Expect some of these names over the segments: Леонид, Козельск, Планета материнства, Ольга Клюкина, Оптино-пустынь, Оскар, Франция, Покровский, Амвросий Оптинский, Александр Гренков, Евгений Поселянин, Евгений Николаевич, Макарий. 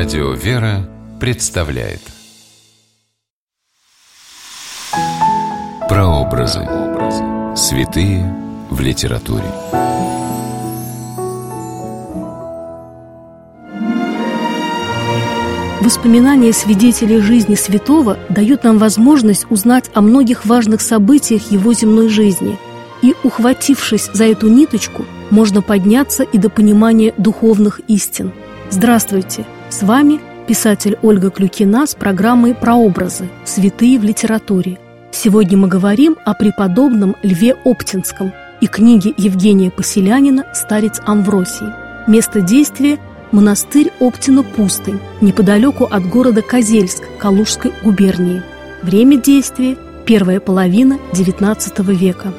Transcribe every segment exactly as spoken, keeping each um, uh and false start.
Радио «Вера» представляет прообразы. Святые в литературе. Воспоминания свидетелей жизни святого дают нам возможность узнать о многих важных событиях его земной жизни. И, ухватившись за эту ниточку, можно подняться и до понимания духовных истин. Здравствуйте! С вами писатель Ольга Клюкина с программой «Прообразы. Святые в литературе». Сегодня мы говорим о преподобном Льве Оптинском и книге Евгения Поселянина «Старец Амвросий». Место действия – монастырь Оптино-пустынь, неподалеку от города Козельск Калужской губернии. Время действия – первая половина девятнадцатого века.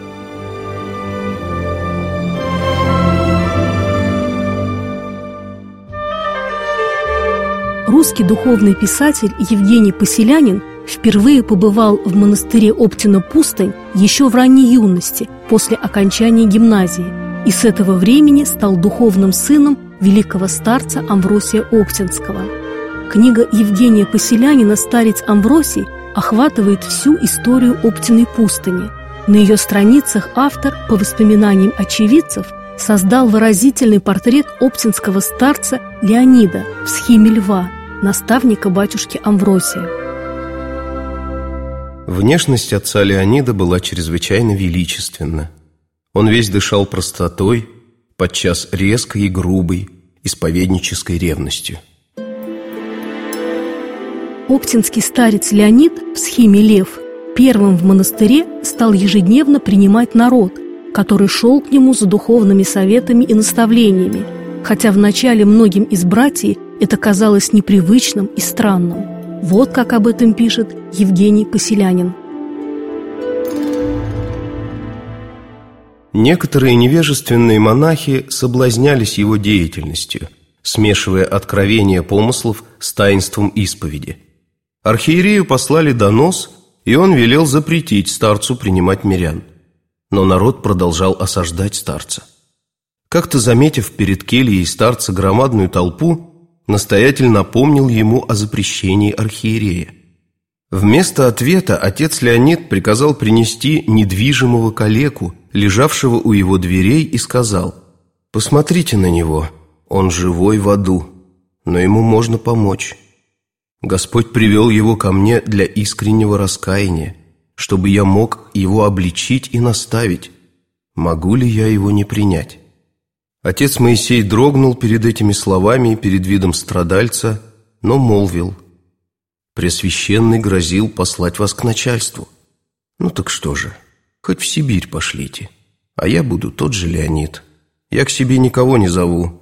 Русский духовный писатель Евгений Поселянин впервые побывал в монастыре Оптино-Пустынь еще в ранней юности, после окончания гимназии, и с этого времени стал духовным сыном великого старца Амвросия Оптинского. Книга Евгения Поселянина «Старец Амвросий» охватывает всю историю Оптиной пустыни. На ее страницах автор, по воспоминаниям очевидцев, создал выразительный портрет оптинского старца Леонида в схеме льва, наставника батюшки Амвросия. Внешность отца Леонида была чрезвычайно величественна. Он весь дышал простотой, подчас резкой и грубой, исповеднической ревностью. Оптинский старец Леонид в схеме лев первым в монастыре стал ежедневно принимать народ, который шел к нему за духовными советами и наставлениями, хотя вначале многим из братьев это казалось непривычным и странным. Вот как об этом пишет Евгений Поселянин. Некоторые невежественные монахи соблазнялись его деятельностью, смешивая откровения помыслов с таинством исповеди. Архиерею послали донос, и он велел запретить старцу принимать мирян. Но народ продолжал осаждать старца. Как-то заметив перед кельей старца громадную толпу, настоятель напомнил ему о запрещении архиерея. Вместо ответа отец Леонид приказал принести недвижимого калеку, лежавшего у его дверей, и сказал: «Посмотрите на него, он живой в аду, но ему можно помочь. Господь привел его ко мне для искреннего раскаяния, чтобы я мог его обличить и наставить. Могу ли я его не принять?» Отец Моисей дрогнул перед этими словами и перед видом страдальца, но молвил: «Пресвященный грозил послать вас к начальству. Ну так что же, хоть в Сибирь пошлите, а я буду тот же Леонид. Я к себе никого не зову,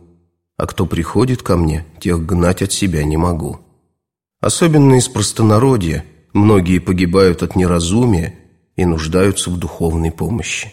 а кто приходит ко мне, тех гнать от себя не могу. Особенно из простонародья многие погибают от неразумия и нуждаются в духовной помощи».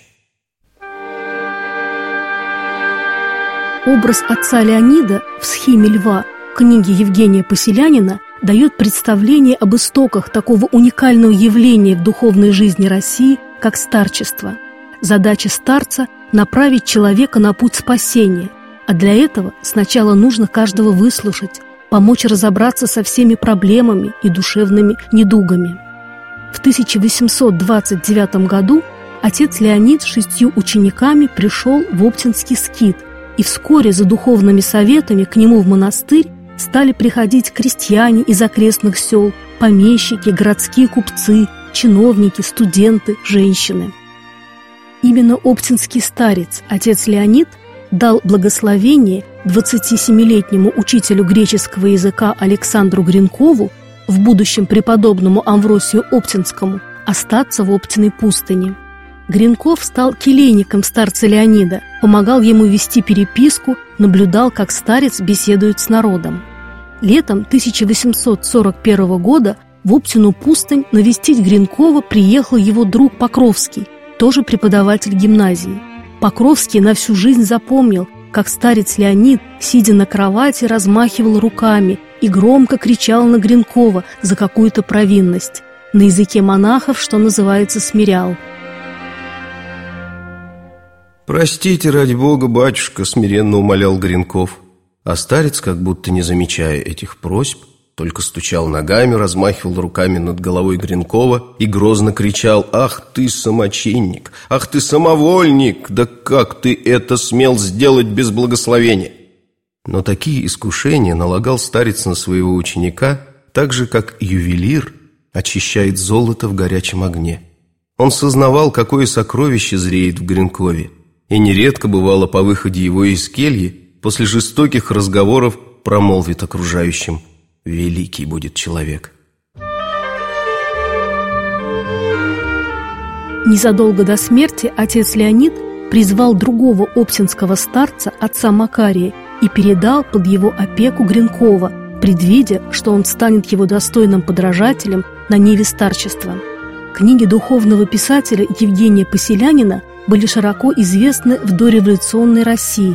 Образ отца Леонида в схеме льва книги Евгения Поселянина дает представление об истоках такого уникального явления в духовной жизни России, как старчество. Задача старца – направить человека на путь спасения, а для этого сначала нужно каждого выслушать, помочь разобраться со всеми проблемами и душевными недугами. В тысяча восемьсот двадцать девятом году отец Леонид с шестью учениками пришел в Оптинский скит, и вскоре за духовными советами к нему в монастырь стали приходить крестьяне из окрестных сел, помещики, городские купцы, чиновники, студенты, женщины. Именно оптинский старец, отец Леонид, дал благословение двадцатисемилетнему учителю греческого языка Александру Гренкову, в будущем преподобному Амвросию Оптинскому, остаться в Оптиной пустыне. Гренков стал келейником старца Леонида, помогал ему вести переписку, наблюдал, как старец беседует с народом. Летом тысяча восемьсот сорок первого года в Оптину пустынь навестить Гренкова приехал его друг Покровский, тоже преподаватель гимназии. Покровский на всю жизнь запомнил, как старец Леонид, сидя на кровати, размахивал руками и громко кричал на Гренкова за какую-то провинность. На языке монахов, что называется, смирял. «Простите, ради Бога, батюшка», — смиренно умолял Гренков. А старец, как будто не замечая этих просьб, только стучал ногами, размахивал руками над головой Гренкова и грозно кричал: «Ах ты, самочинник! Ах ты, самовольник! Да как ты это смел сделать без благословения!» Но такие искушения налагал старец на своего ученика, так же, как ювелир очищает золото в горячем огне. Он сознавал, какое сокровище зреет в Гренкове, и нередко бывало по выходе его из кельи, после жестоких разговоров промолвит окружающим: «Великий будет человек». Незадолго до смерти отец Леонид призвал другого оптинского старца, отца Макария, и передал под его опеку Гренкова, предвидя, что он станет его достойным подражателем на ниве старчества. Книги духовного писателя Евгения Поселянина были широко известны в дореволюционной России.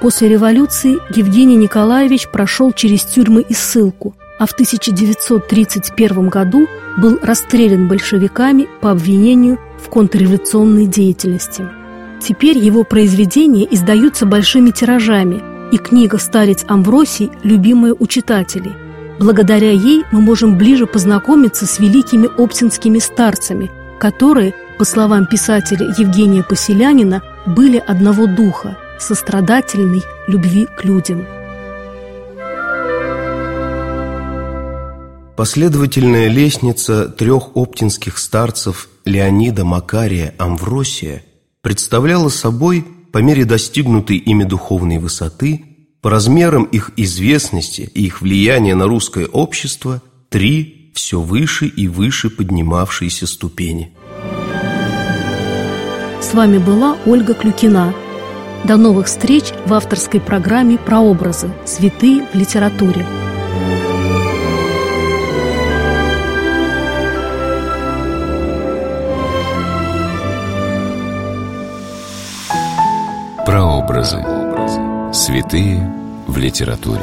После революции Евгений Николаевич прошел через тюрьмы и ссылку, а в тысяча девятьсот тридцать первом году был расстрелян большевиками по обвинению в контрреволюционной деятельности. Теперь его произведения издаются большими тиражами, и книга «Старец Амвросий» любимая у читателей. Благодаря ей мы можем ближе познакомиться с великими оптинскими старцами, которые, по словам писателя Евгения Поселянина, были одного духа, сострадательной любви к людям. Последовательная лестница трех оптинских старцев Леонида, Макария, Амвросия представляла собой, по мере достигнутой ими духовной высоты, по размерам их известности и их влияния на русское общество, три все выше и выше поднимавшиеся ступени. С вами была Ольга Клюкина. До новых встреч в авторской программе «Прообразы. Святые в литературе». Прообразы. Святые в литературе.